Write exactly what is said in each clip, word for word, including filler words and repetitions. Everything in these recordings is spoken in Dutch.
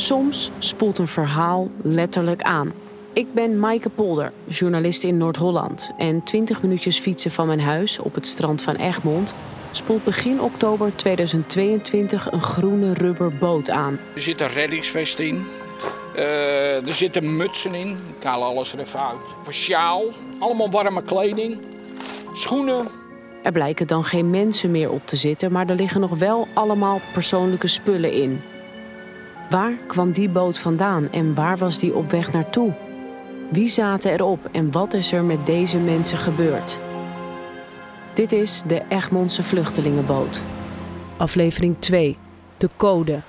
Soms spoelt een verhaal letterlijk aan. Ik ben Maaike Polder, journalist in Noord-Holland. En twintig minuutjes fietsen van mijn huis op het strand van Egmond spoelt begin oktober tweeduizend tweeëntwintig een groene rubberboot aan. Er zit een reddingsvest in. Uh, er zitten mutsen in. Ik haal alles er even uit. Een sjaal, allemaal warme kleding, schoenen. Er blijken dan geen mensen meer op te zitten, maar er liggen nog wel allemaal persoonlijke spullen in. Waar kwam die boot vandaan en waar was die op weg naartoe? Wie zaten erop en wat is er met deze mensen gebeurd? Dit is de Egmondse vluchtelingenboot. Aflevering twee, de code.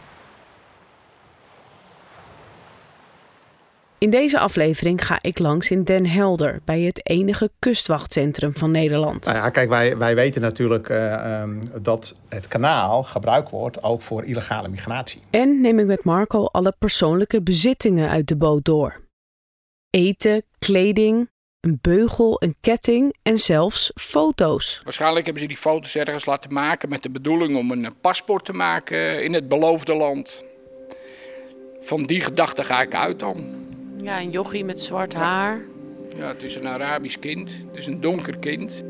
In deze aflevering ga ik langs in Den Helder, bij het enige kustwachtcentrum van Nederland. Nou ja, kijk, wij, wij weten natuurlijk uh, um, dat het kanaal gebruikt wordt ook voor illegale migratie. En neem ik met Marco alle persoonlijke bezittingen uit de boot door. Eten, kleding, een beugel, een ketting en zelfs foto's. Waarschijnlijk hebben ze die foto's ergens laten maken met de bedoeling om een paspoort te maken in het beloofde land. Van die gedachte ga ik uit dan. Ja, een jochie met zwart haar. Ja, het is een Arabisch kind. Het is een donker kind.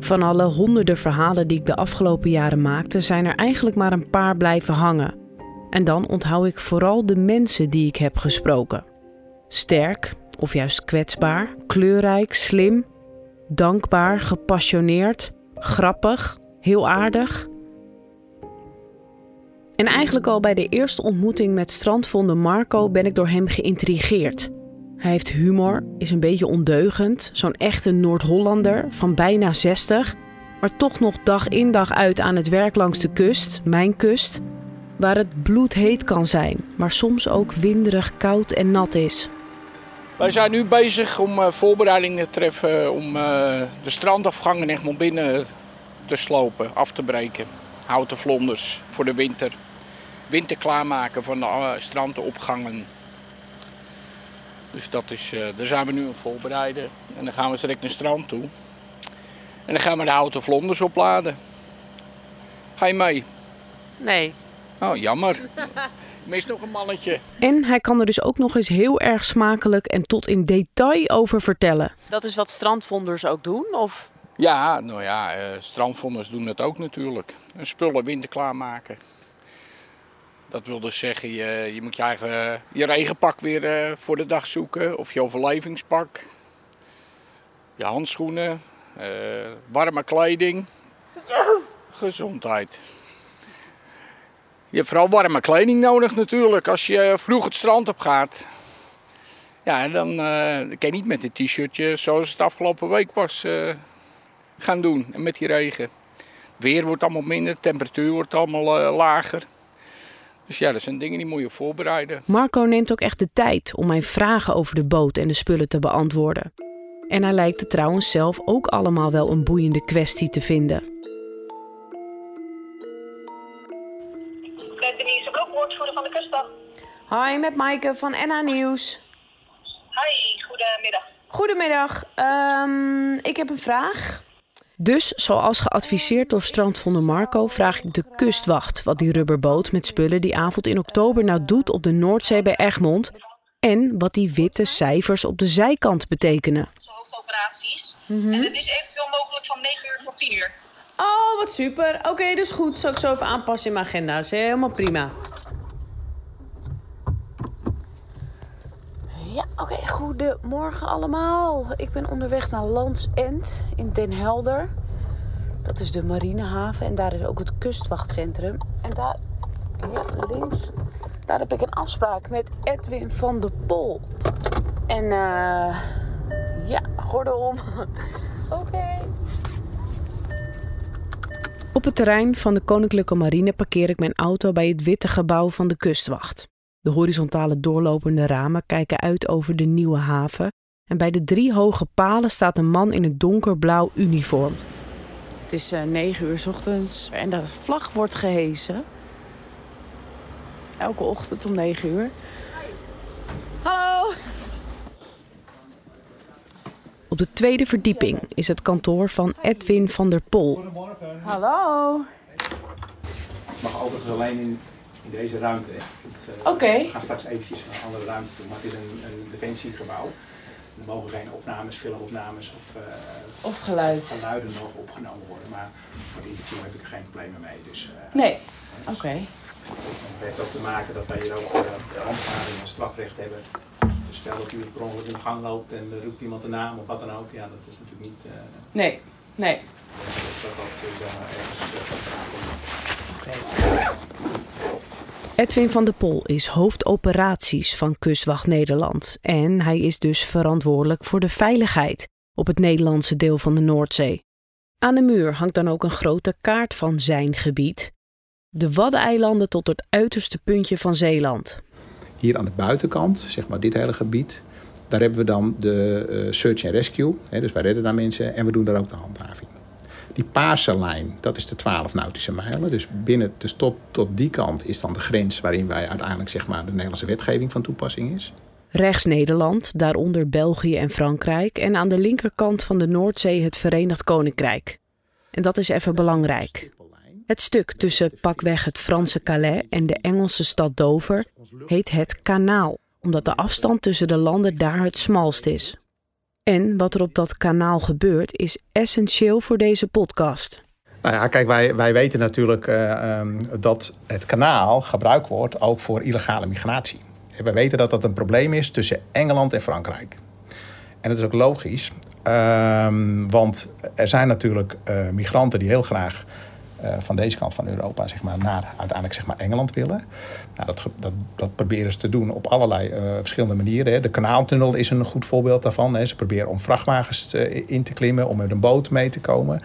Van alle honderden verhalen die ik de afgelopen jaren maakte, zijn er eigenlijk maar een paar blijven hangen. En dan onthoud ik vooral de mensen die ik heb gesproken. Sterk, of juist kwetsbaar, kleurrijk, slim, dankbaar, gepassioneerd, grappig, heel aardig. En eigenlijk al bij de eerste ontmoeting met strandvonder Marco ben ik door hem geïntrigeerd. Hij heeft humor, is een beetje ondeugend, zo'n echte Noord-Hollander van bijna zestig... maar toch nog dag in dag uit aan het werk langs de kust, mijn kust, waar het bloedheet kan zijn, maar soms ook winderig, koud en nat is. Wij zijn nu bezig om uh, voorbereidingen te treffen om uh, de strandafgang in Egmond binnen te slopen, af te breken. Houten vlonders voor de winter. Winter klaarmaken van de uh, strandopgangen. Dus dat is, uh, daar zijn we nu aan het voorbereiden. En dan gaan we direct naar het strand toe. En dan gaan we de houten vlonders opladen. Ga je mee? Nee. Oh, jammer. Mis nog een mannetje. En hij kan er dus ook nog eens heel erg smakelijk en tot in detail over vertellen. Dat is wat strandvonders ook doen, of? Ja, nou ja, eh, strandvonders doen het ook natuurlijk. Een spullen winter klaarmaken. Dat wil dus zeggen, je, je moet je eigen je regenpak weer eh, voor de dag zoeken. Of je overlevingspak. Je handschoenen. Eh, warme kleding. Gezondheid. Je hebt vooral warme kleding nodig natuurlijk. Als je vroeg het strand op gaat. Ja, dan eh, kan je niet met een t-shirtje zoals het afgelopen week was... Eh, gaan doen en met die regen. Weer wordt allemaal minder, temperatuur wordt allemaal uh, lager. Dus ja, dat zijn dingen die moet je voorbereiden. Marco neemt ook echt de tijd om mijn vragen over de boot en de spullen te beantwoorden. En hij lijkt het trouwens zelf ook allemaal wel een boeiende kwestie te vinden. Ik ben Denise Blok, woordvoerder van de Kustwacht. Hi, met Maaike van N H Nieuws. Hi, goedemiddag. Goedemiddag, um, ik heb een vraag. Dus, zoals geadviseerd door strandvonder Marco, vraag ik de kustwacht wat die rubberboot met spullen die avond in oktober nou doet op de Noordzee bij Egmond. En wat die witte cijfers op de zijkant betekenen. Hoofdoperaties. Mm-hmm. En het is eventueel mogelijk van negen uur tot tien uur. Oh, wat super. Oké, okay, dus goed. Zal ik zo even aanpassen in mijn agenda. Dat is helemaal prima. Ja, oké. Okay. Goedemorgen allemaal. Ik ben onderweg naar Landsend in Den Helder. Dat is de marinehaven en daar is ook het kustwachtcentrum. En daar, ja, links, daar heb ik een afspraak met Edwin van der Pol. En uh, ja, gordel om. Oké. Okay. Op het terrein van de Koninklijke Marine parkeer ik mijn auto bij het witte gebouw van de kustwacht. De horizontale doorlopende ramen kijken uit over de nieuwe haven. En bij de drie hoge palen staat een man in een donkerblauw uniform. Het is uh, negen uur 's ochtends en de vlag wordt gehesen. Elke ochtend om negen uur. Hallo! Op de tweede verdieping is het kantoor van Edwin van der Pol. Hallo. Ik mag overigens alleen in, in deze ruimte. Ik uh, okay. ga straks eventjes naar een andere ruimte toe, maar het is een, een defensiegebouw. Er mogen geen opnames, filmopnames of, uh, of geluid. geluiden nog opgenomen worden. Maar voor die interview heb ik er geen problemen mee. Dus, uh, nee, dus, oké. Okay. Het heeft ook te maken dat wij hier ook uh, de handhaving en strafrecht hebben. Dus stel dat u per ongeluk in de gang loopt en er roept iemand een naam of wat dan ook. Ja, dat is natuurlijk niet... Uh, nee, nee. Uh, dat dat uh, ergens uh, vast aankomt. Oké. Okay. Edwin van der Pol is hoofdoperaties van Kustwacht Nederland en hij is dus verantwoordelijk voor de veiligheid op het Nederlandse deel van de Noordzee. Aan de muur hangt dan ook een grote kaart van zijn gebied. De Waddeneilanden tot het uiterste puntje van Zeeland. Hier aan de buitenkant, zeg maar dit hele gebied, daar hebben we dan de search and rescue. Hè, dus wij redden daar mensen en we doen daar ook de handhaving. Die paarse lijn, dat is de twaalf nautische mijlen. Dus binnen de stop tot die kant is dan de grens waarin wij uiteindelijk zeg maar, de Nederlandse wetgeving van toepassing is. Rechts Nederland, daaronder België en Frankrijk. En aan de linkerkant van de Noordzee het Verenigd Koninkrijk. En dat is even belangrijk. Het stuk tussen pakweg het Franse Calais en de Engelse stad Dover heet het Kanaal. Omdat de afstand tussen de landen daar het smalst is. En wat er op dat kanaal gebeurt is essentieel voor deze podcast. Nou ja, kijk, wij, wij weten natuurlijk uh, um, dat het kanaal gebruikt wordt ook voor illegale migratie. En wij weten dat dat een probleem is tussen Engeland en Frankrijk. En dat is ook logisch, um, want er zijn natuurlijk uh, migranten die heel graag uh, van deze kant van Europa zeg maar, naar uiteindelijk zeg maar, Engeland willen. Nou, dat, dat, dat proberen ze te doen op allerlei uh, verschillende manieren. Hè. De Kanaaltunnel is een goed voorbeeld daarvan. Hè. Ze proberen om vrachtwagens te, in te klimmen, om met een boot mee te komen.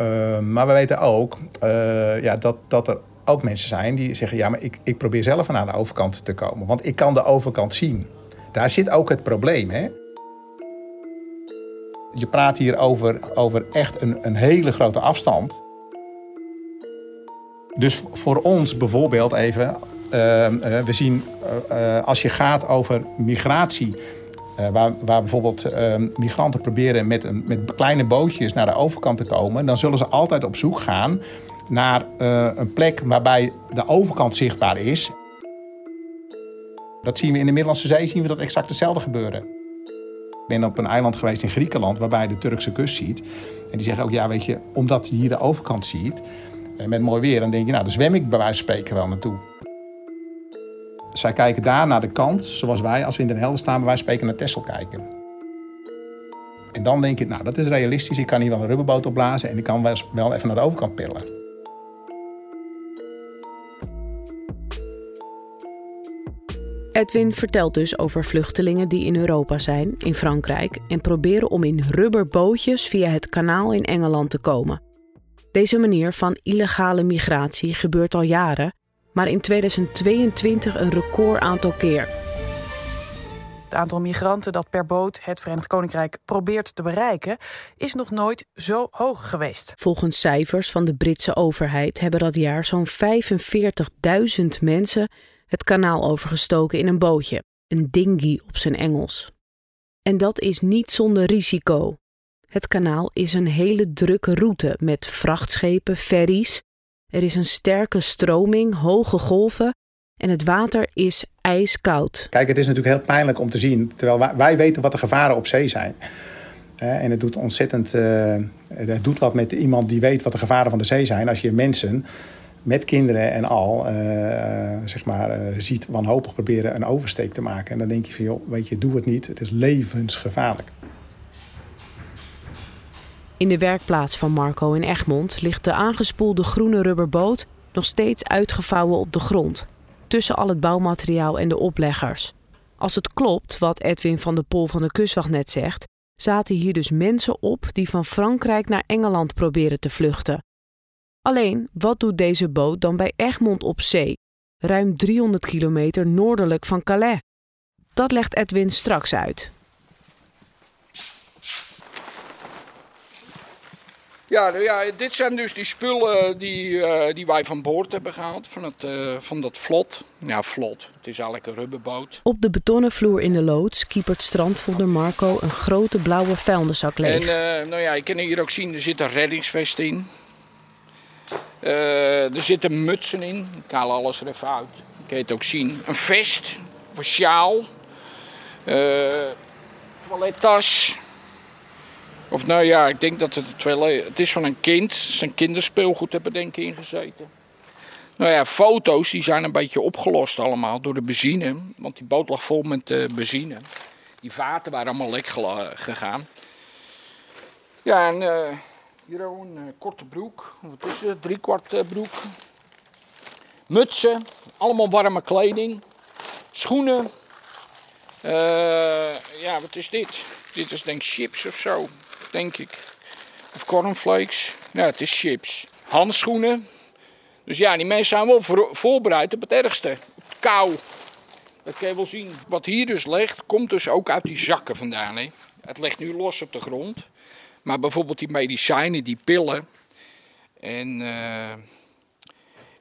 Uh, maar we weten ook uh, ja, dat, dat er ook mensen zijn die zeggen... ja, maar ik, ik probeer zelf aan de overkant te komen, want ik kan de overkant zien. Daar zit ook het probleem, hè. Je praat hier over, over echt een, een hele grote afstand. Dus voor ons bijvoorbeeld even... Uh, uh, we zien, uh, uh, als je gaat over migratie, uh, waar, waar bijvoorbeeld uh, migranten proberen met, een, met kleine bootjes naar de overkant te komen, dan zullen ze altijd op zoek gaan naar uh, een plek waarbij de overkant zichtbaar is. Dat zien we in de Middellandse Zee, zien we dat exact hetzelfde gebeuren. Ik ben op een eiland geweest in Griekenland, waarbij je de Turkse kust ziet. En die zeggen ook, ja weet je, omdat je hier de overkant ziet, en met mooi weer, dan denk je, nou daar zwem ik bij wijze van spreken wel naartoe. Zij kijken daar naar de kant, zoals wij, als we in Den Helder staan, wij spreken naar Texel kijken. En dan denk je, nou, dat is realistisch. Ik kan hier wel een rubberboot opblazen en ik kan wel even naar de overkant pillen. Edwin vertelt dus over vluchtelingen die in Europa zijn, in Frankrijk, en proberen om in rubberbootjes via het kanaal in Engeland te komen. Deze manier van illegale migratie gebeurt al jaren, maar in tweeduizend tweeëntwintig een record aantal keer. Het aantal migranten dat per boot het Verenigd Koninkrijk probeert te bereiken, is nog nooit zo hoog geweest. Volgens cijfers van de Britse overheid hebben dat jaar zo'n vijfenveertigduizend mensen het kanaal overgestoken in een bootje, een dinghy op zijn Engels. En dat is niet zonder risico. Het kanaal is een hele drukke route met vrachtschepen, ferries. Er is een sterke stroming, hoge golven en het water is ijskoud. Kijk, het is natuurlijk heel pijnlijk om te zien, terwijl wij, wij weten wat de gevaren op zee zijn. En het doet ontzettend, uh, het doet wat met iemand die weet wat de gevaren van de zee zijn. Als je mensen met kinderen en al, uh, zeg maar, uh, ziet wanhopig proberen een oversteek te maken. En dan denk je van, joh, weet je, doe het niet, het is levensgevaarlijk. In de werkplaats van Marco in Egmond ligt de aangespoelde groene rubberboot nog steeds uitgevouwen op de grond, tussen al het bouwmateriaal en de opleggers. Als het klopt wat Edwin van der Pol van de Kustwacht net zegt, zaten hier dus mensen op die van Frankrijk naar Engeland proberen te vluchten. Alleen, wat doet deze boot dan bij Egmond op zee, ruim driehonderd kilometer noordelijk van Calais? Dat legt Edwin straks uit. Ja, nou ja, dit zijn dus die spullen die, uh, die wij van boord hebben gehaald, van, het, uh, van dat vlot. Ja, vlot. Het is eigenlijk een rubberboot. Op de betonnen vloer in de loods kiepert strandvonder Marco een grote blauwe vuilniszak leeg. En uh, nou ja, je kan hier ook zien, er zit een reddingsvest in. Uh, er zitten mutsen in. Ik haal alles er even uit. Ik kan het ook zien. Een vest, een sjaal, uh, toilettas. Of nou ja, ik denk dat het toilet, het is van een kind. Zijn kinderspeelgoed hebben denk ik ingezeten. Nou ja, foto's die zijn een beetje opgelost allemaal door de benzine. Want die boot lag vol met uh, benzine. Die vaten waren allemaal lek gegaan. Ja, en uh, hier ook een uh, korte broek. Wat is het? Driekwart uh, broek. Mutsen. Allemaal warme kleding. Schoenen. Uh, ja, wat is dit? Dit is denk ik chips of zo. Denk ik. Of cornflakes. Ja, het is chips. Handschoenen. Dus ja, die mensen zijn wel voor, voorbereid op het ergste. Kou. Dat kan je wel zien. Wat hier dus ligt, komt dus ook uit die zakken vandaan. Hè? Het ligt nu los op de grond. Maar bijvoorbeeld die medicijnen, die pillen. En uh,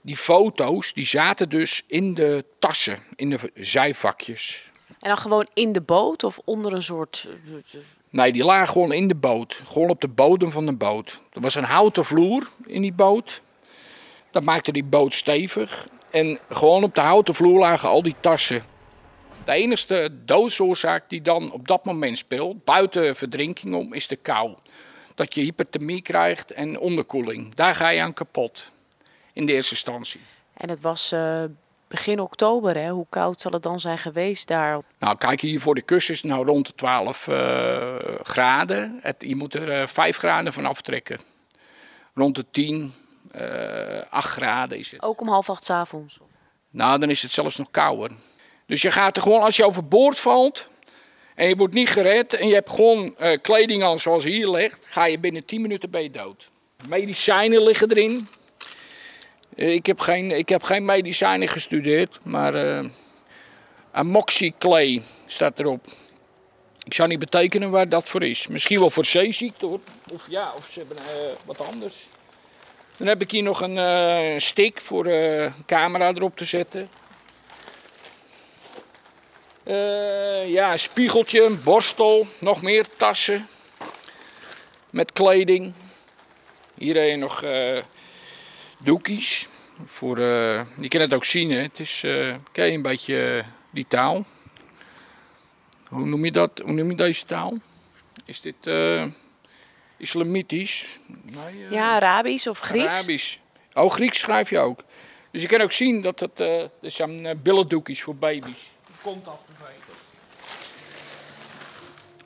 die foto's, die zaten dus in de tassen. In de zijvakjes. En dan gewoon in de boot of onder een soort... Nee, die lagen gewoon in de boot. Gewoon op de bodem van de boot. Er was een houten vloer in die boot. Dat maakte die boot stevig. En gewoon op de houten vloer lagen al die tassen. De enige doodsoorzaak die dan op dat moment speelt, buiten verdrinking om, is de kou. Dat je hyperthermie krijgt en onderkoeling. Daar ga je aan kapot. In de eerste instantie. En het was... Uh... Begin oktober, hè? Hoe koud zal het dan zijn geweest daar? Nou, kijk, hier voor de kust is het nou rond de twaalf uh, graden. Het, je moet er uh, vijf graden van aftrekken. Rond de tien, uh, acht graden is het. Ook om half acht 's avonds? Nou, dan is het zelfs nog kouder. Dus je gaat er gewoon, als je overboord valt en je wordt niet gered... en je hebt gewoon uh, kleding aan zoals hier ligt, ga je binnen tien minuten ben je dood. Medicijnen liggen erin. Ik heb geen, ik heb geen medicijnen gestudeerd, maar uh, Amoxiclav staat erop. Ik zou niet betekenen waar dat voor is. Misschien wel voor zeeziekte, hoor. Of ja, of ze hebben uh, wat anders. Dan heb ik hier nog een uh, stick voor een uh, camera erop te zetten. Uh, ja, een spiegeltje, een borstel, nog meer tassen met kleding. Hier heb je nog... Uh, doekjes, voor, uh, je kan het ook zien, hè? Het is uh, ken je een beetje uh, die taal. Hoe noem je dat? Hoe noem je deze taal? Is dit uh, islamitisch? Nee, uh, ja, Arabisch of Grieks. Arabisch. Oh, Grieks schrijf je ook. Dus je kan ook zien dat het, uh, er zijn uh, billendoekjes voor baby's. Komt af te vegen.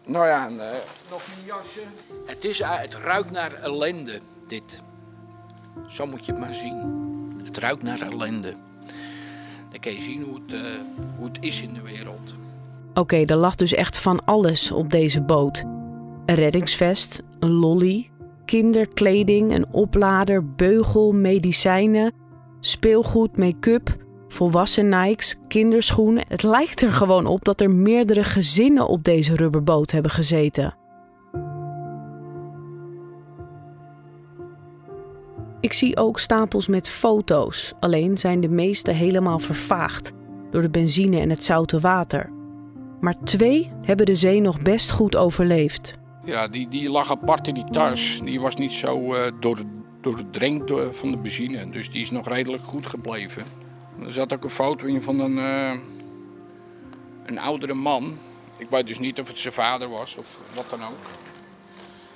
Nou ja, en, uh, nog een jasje. Het, is, uh, het ruikt naar ellende, dit. Zo moet je het maar zien. Het ruikt naar ellende. Dan kan je zien hoe het, uh, hoe het is in de wereld. Oké, okay, er lag dus echt van alles op deze boot. Een reddingsvest, een lolly, kinderkleding, een oplader, beugel, medicijnen, speelgoed, make-up, volwassen Nikes, kinderschoenen. Het lijkt er gewoon op dat er meerdere gezinnen op deze rubberboot hebben gezeten. Ik zie ook stapels met foto's, alleen zijn de meeste helemaal vervaagd door de benzine en het zoute water. Maar twee hebben de zee nog best goed overleefd. Ja, die, die lag apart in die tas. Die was niet zo uh, door, doordrenkt door, van de benzine, dus die is nog redelijk goed gebleven. Er zat ook een foto in van een, uh, een oudere man. Ik weet dus niet of het zijn vader was of wat dan ook.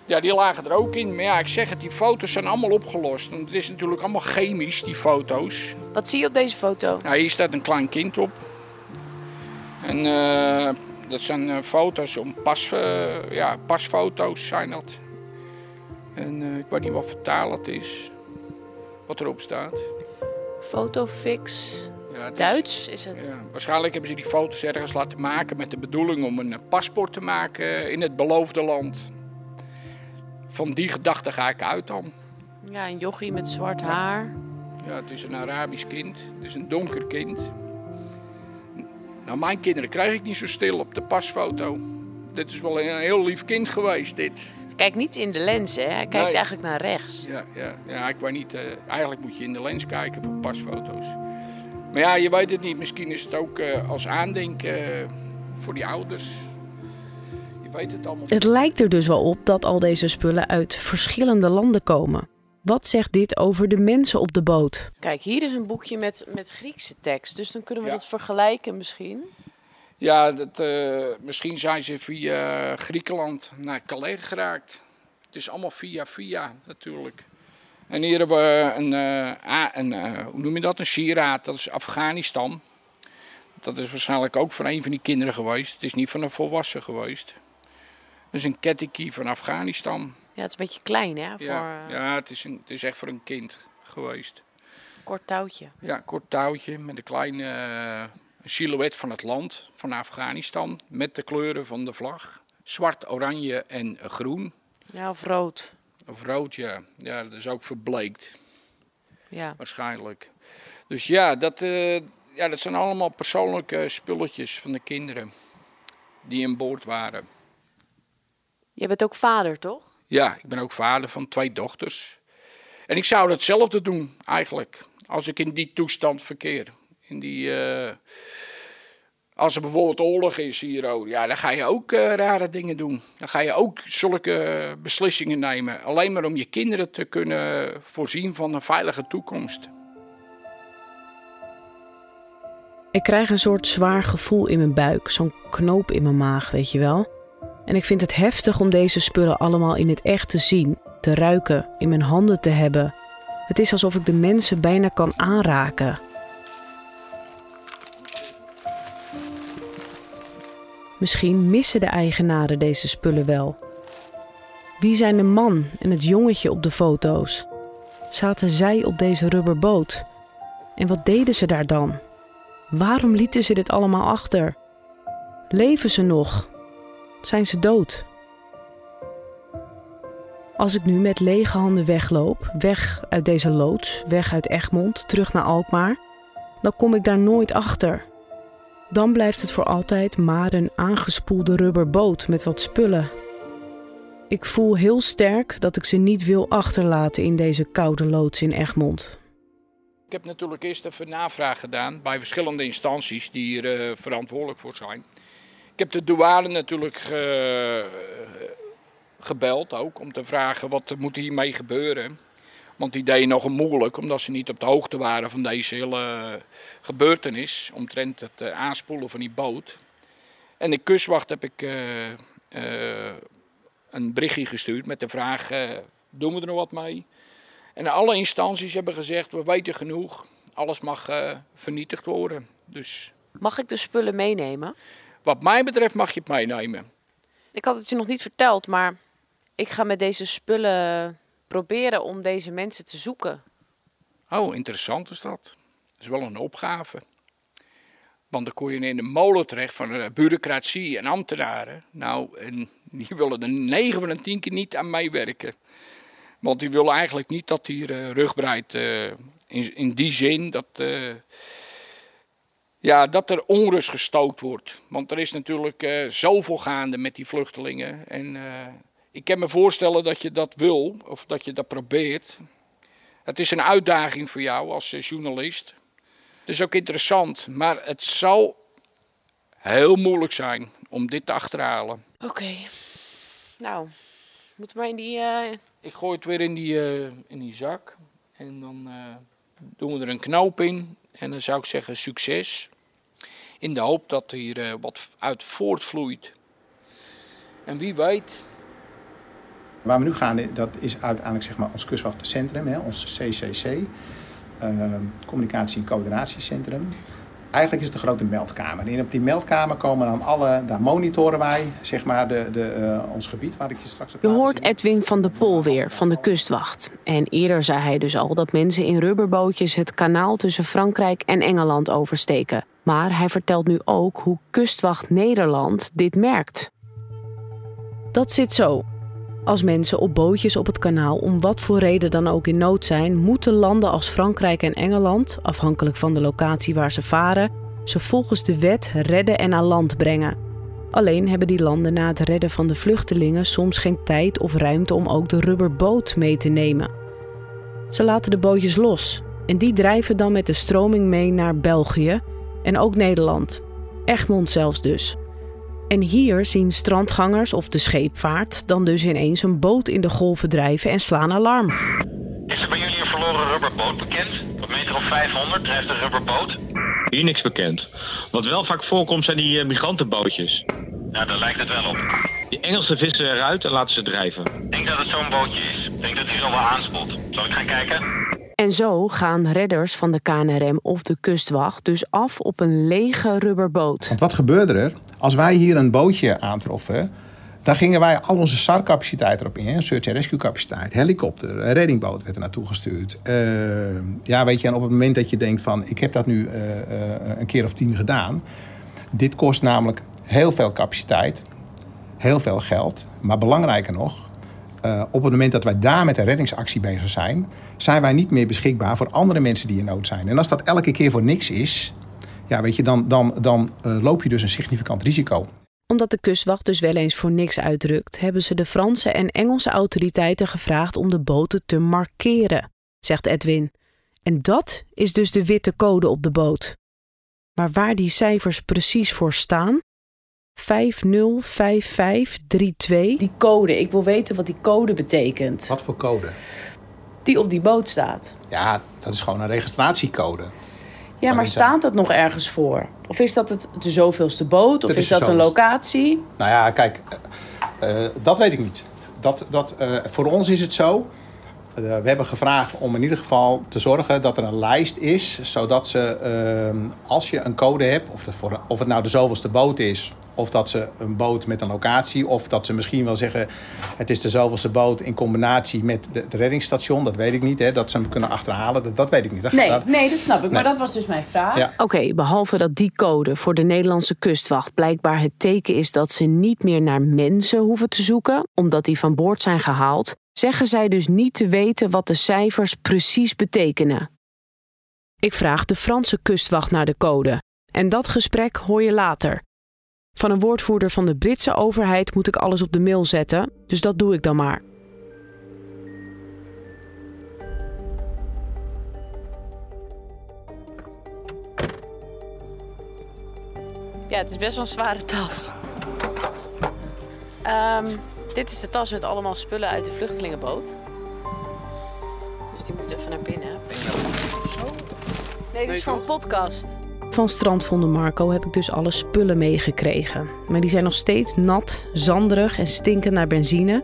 Ja, die lagen er ook in. Maar ja, ik zeg het, die foto's zijn allemaal opgelost. Want het is natuurlijk allemaal chemisch, die foto's. Wat zie je op deze foto? Nou, hier staat een klein kind op. En uh, dat zijn uh, foto's om pas, uh, ja, pasfoto's zijn dat. En uh, ik weet niet wat voor taal het is. Wat erop staat. Fotofix. Ja, Duits is het. Ja, waarschijnlijk hebben ze die foto's ergens laten maken met de bedoeling om een paspoort te maken in het beloofde land. Van die gedachte ga ik uit dan. Ja, een jochie met zwart haar. Ja, het is een Arabisch kind. Het is een donker kind. Nou, mijn kinderen krijg ik niet zo stil op de pasfoto. Dit is wel een heel lief kind geweest, dit. kijkt niet in de lens, hè? Hij kijkt nee. eigenlijk naar rechts. Ja, ja, ja, ik weet niet. Uh, eigenlijk moet je in de lens kijken voor pasfoto's. Maar ja, je weet het niet. Misschien is het ook uh, als aandenken uh, voor die ouders. Je weet het allemaal. Het lijkt er dus wel op dat al deze spullen uit verschillende landen komen. Wat zegt dit over de mensen op de boot? Kijk, hier is een boekje met, met Griekse tekst. Dus dan kunnen we ja. dat vergelijken misschien. Ja, dat, uh, misschien zijn ze via Griekenland naar Calais geraakt. Het is allemaal via via natuurlijk. En hier hebben we een, uh, een uh, hoe noem je dat? Een sieraad. Dat is Afghanistan. Dat is waarschijnlijk ook van een van die kinderen geweest. Het is niet van een volwassen geweest. Dat is een kettingje van Afghanistan. Ja, het is een beetje klein, hè? Voor... Ja, ja het, is een, het is echt voor een kind geweest. Kort touwtje. Ja, kort touwtje met een kleine uh, silhouet van het land, van Afghanistan. Met de kleuren van de vlag. Zwart, oranje en groen. Ja, of rood. Of rood, ja. Ja, dat is ook verbleekt. Ja. Waarschijnlijk. Dus ja, dat, uh, ja, dat zijn allemaal persoonlijke spulletjes van de kinderen. Die aan boord waren. Je bent ook vader, toch? Ja, ik ben ook vader van twee dochters. En ik zou datzelfde doen, eigenlijk. Als ik in die toestand verkeer. In die, uh, als er bijvoorbeeld oorlog is hier, ja, dan ga je ook uh, rare dingen doen. Dan ga je ook zulke beslissingen nemen. Alleen maar om je kinderen te kunnen voorzien van een veilige toekomst. Ik krijg een soort zwaar gevoel in mijn buik. Zo'n knoop in mijn maag, weet je wel. En ik vind het heftig om deze spullen allemaal in het echt te zien, te ruiken, in mijn handen te hebben. Het is alsof ik de mensen bijna kan aanraken. Misschien missen de eigenaren deze spullen wel. Wie zijn de man en het jongetje op de foto's? Zaten zij op deze rubberboot? En wat deden ze daar dan? Waarom lieten ze dit allemaal achter? Leven ze nog? Zijn ze dood? Als ik nu met lege handen wegloop, weg uit deze loods, weg uit Egmond, terug naar Alkmaar, dan kom ik daar nooit achter. Dan blijft het voor altijd maar een aangespoelde rubberboot met wat spullen. Ik voel heel sterk dat ik ze niet wil achterlaten in deze koude loods in Egmond. Ik heb natuurlijk eerst even navraag gedaan bij verschillende instanties die hier uh, verantwoordelijk voor zijn. Ik heb de douane natuurlijk ge, gebeld ook om te vragen wat moet hiermee gebeuren. Want die deden nogal moeilijk omdat ze niet op de hoogte waren van deze hele gebeurtenis. Omtrent het aanspoelen van die boot. En de kustwacht heb ik uh, uh, een berichtje gestuurd met de vraag uh, doen we er nog wat mee? En alle instanties hebben gezegd we weten genoeg. Alles mag uh, vernietigd worden. Dus... Mag ik de spullen meenemen? Wat mij betreft mag je het meenemen. Ik had het je nog niet verteld, maar ik ga met deze spullen proberen om deze mensen te zoeken. Oh, interessant is dat. Dat is wel een opgave. Want dan kom je in de molen terecht van de bureaucratie en ambtenaren. Nou, en die willen er negen van de tien keer niet aan meewerken. Want die willen eigenlijk niet dat hier uh, rugbreid uh, in, in die zin dat... Uh, Ja, dat er onrust gestookt wordt. Want er is natuurlijk uh, zoveel gaande met die vluchtelingen. En uh, ik kan me voorstellen dat je dat wil, of dat je dat probeert. Het is een uitdaging voor jou als uh, journalist. Het is ook interessant, maar het zal heel moeilijk zijn om dit te achterhalen. Oké, okay. Nou, moeten we in die... Uh... Ik gooi het weer in die, uh, in die zak en dan... Uh... doen we er een knoop in en dan zou ik zeggen succes. In de hoop dat hier uh, wat uit voortvloeit. En wie weet. Waar we nu gaan, dat is uiteindelijk zeg maar, ons kustwachtcentrum, hè, ons C C C. Uh, Communicatie- en coördinatiecentrum. Eigenlijk is het de grote meldkamer. En op die meldkamer komen dan alle, daar monitoren wij zeg maar, de, de, uh, ons gebied waar ik je straks op laat zien. Je hoort Edwin van der Pol weer van de Kustwacht. En eerder zei hij dus al dat mensen in rubberbootjes het kanaal tussen Frankrijk en Engeland oversteken. Maar hij vertelt nu ook hoe Kustwacht Nederland dit merkt. Dat zit zo. Als mensen op bootjes op het kanaal om wat voor reden dan ook in nood zijn, moeten landen als Frankrijk en Engeland, afhankelijk van de locatie waar ze varen, ze volgens de wet redden en aan land brengen. Alleen hebben die landen na het redden van de vluchtelingen soms geen tijd of ruimte om ook de rubberboot mee te nemen. Ze laten de bootjes los en die drijven dan met de stroming mee naar België en ook Nederland. Egmond zelfs dus. En hier zien strandgangers of de scheepvaart dan dus ineens een boot in de golven drijven en slaan alarm. Is er bij jullie een verloren rubberboot bekend? Op meter of vijfhonderd drijft een rubberboot. Hier niks bekend. Wat wel vaak voorkomt zijn die uh, migrantenbootjes. Nou, daar lijkt het wel op. Die Engelsen vissen eruit en laten ze drijven. Ik denk dat het zo'n bootje is. Ik denk dat hij nog wel aanspoelt. Zal ik gaan kijken? En zo gaan redders van de K N R M of de Kustwacht dus af op een lege rubberboot. Want wat gebeurde er? Als wij hier een bootje aantroffen, dan gingen wij al onze S A R-capaciteit erop in. Search and rescue capaciteit, helikopter, een reddingboot werd er naartoe gestuurd. Uh, ja, weet je, en op het moment dat je denkt van, ik heb dat nu uh, uh, een keer of tien gedaan. Dit kost namelijk heel veel capaciteit, heel veel geld. Maar belangrijker nog, uh, op het moment dat wij daar met een reddingsactie bezig zijn, zijn wij niet meer beschikbaar voor andere mensen die in nood zijn. En als dat elke keer voor niks is, ja, weet je, dan, dan, dan uh, loop je dus een significant risico. Omdat de Kustwacht dus wel eens voor niks uitrukt, hebben ze de Franse en Engelse autoriteiten gevraagd om de boten te markeren, zegt Edwin. En dat is dus de witte code op de boot. Maar waar die cijfers precies voor staan? vijf nul vijf vijf drie twee. Die code, ik wil weten wat die code betekent. Wat voor code? Die op die boot staat. Ja, dat is gewoon een registratiecode. Ja, maar staat dat nog ergens voor? Of is dat het de zoveelste boot? Of is dat een locatie? Nou ja, kijk, uh, uh, dat weet ik niet. Dat, dat, uh, voor ons is het zo. Uh, we hebben gevraagd om in ieder geval te zorgen dat er een lijst is. Zodat ze, uh, als je een code hebt, of, voor, of het nou de zoveelste boot is, of dat ze een boot met een locatie, of dat ze misschien wel zeggen, het is de zoveelste boot in combinatie met het reddingsstation. Dat weet ik niet, hè, dat ze hem kunnen achterhalen. Dat, dat weet ik niet. Dat nee, dat... nee, dat snap ik. Nee. Maar dat was dus mijn vraag. Ja. Oké, okay, behalve dat die code voor de Nederlandse Kustwacht blijkbaar het teken is dat ze niet meer naar mensen hoeven te zoeken, omdat die van boord zijn gehaald, zeggen zij dus niet te weten wat de cijfers precies betekenen. Ik vraag de Franse Kustwacht naar de code. En dat gesprek hoor je later. Van een woordvoerder van de Britse overheid moet ik alles op de mail zetten, dus dat doe ik dan maar. Ja, het is best wel een zware tas. Um, dit is de tas met allemaal spullen uit de vluchtelingenboot. Dus die moet even naar binnen. Nee, dit is voor een podcast. Van strandvonden Marco heb ik dus alle spullen meegekregen. Maar die zijn nog steeds nat, zanderig en stinken naar benzine.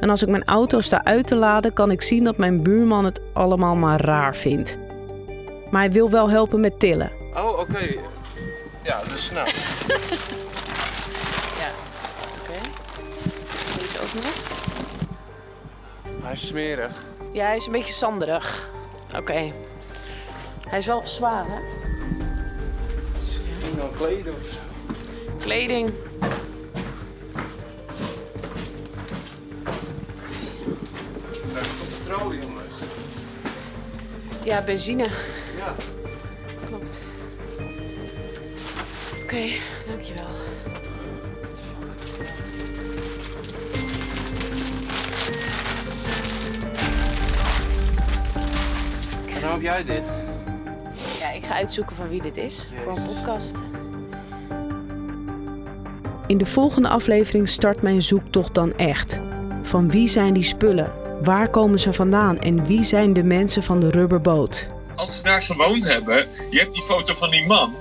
En als ik mijn auto sta uit te laden, kan ik zien dat mijn buurman het allemaal maar raar vindt. Maar hij wil wel helpen met tillen. Oh, oké. Okay. Ja, dat is snel. Ja, oké. Okay. Deze ook nog. Hij is smerig. Ja, hij is een beetje zanderig. Oké. Okay. Hij is wel zwaar, hè? Dan kleding of zo. Kleding. Daar komt petroleum uit. Ja, benzine. Ja. Klopt. Oké, okay, dankjewel. En hoe heb jij dit? Ik ga uitzoeken van wie dit is voor een podcast. In de volgende aflevering start mijn zoektocht dan echt. Van wie zijn die spullen? Waar komen ze vandaan? En wie zijn de mensen van de rubberboot? Als ze daar gewoond hebben, je hebt die foto van die man.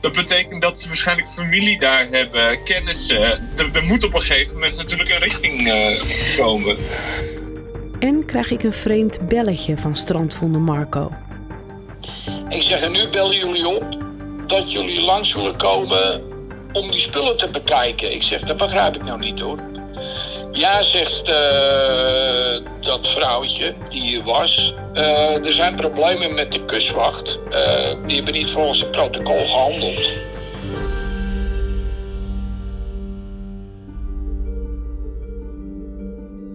Dat betekent dat ze waarschijnlijk familie daar hebben, kennissen. Er, er moet op een gegeven moment natuurlijk een richting uh, komen. En krijg ik een vreemd belletje van strandvonden Marco. Ik zeg, en nu bellen jullie op dat jullie langs zullen komen om die spullen te bekijken. Ik zeg, dat begrijp ik nou niet hoor. Ja, zegt uh, dat vrouwtje die hier was, uh, er zijn problemen met de Kustwacht. Uh, die hebben niet volgens het protocol gehandeld.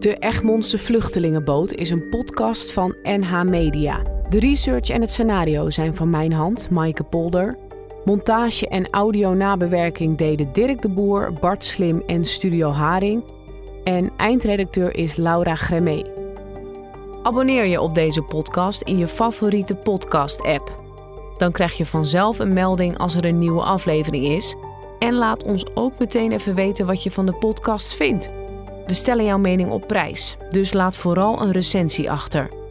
De Egmondse Vluchtelingenboot is een podcast van N H Media. De research en het scenario zijn van mijn hand, Maaike Polder. Montage en audio-nabewerking deden Dirk de Boer, Bart Slim en Studio Haring. En eindredacteur is Laura Gremmee. Abonneer je op deze podcast in je favoriete podcast-app. Dan krijg je vanzelf een melding als er een nieuwe aflevering is. En laat ons ook meteen even weten wat je van de podcast vindt. We stellen jouw mening op prijs, dus laat vooral een recensie achter.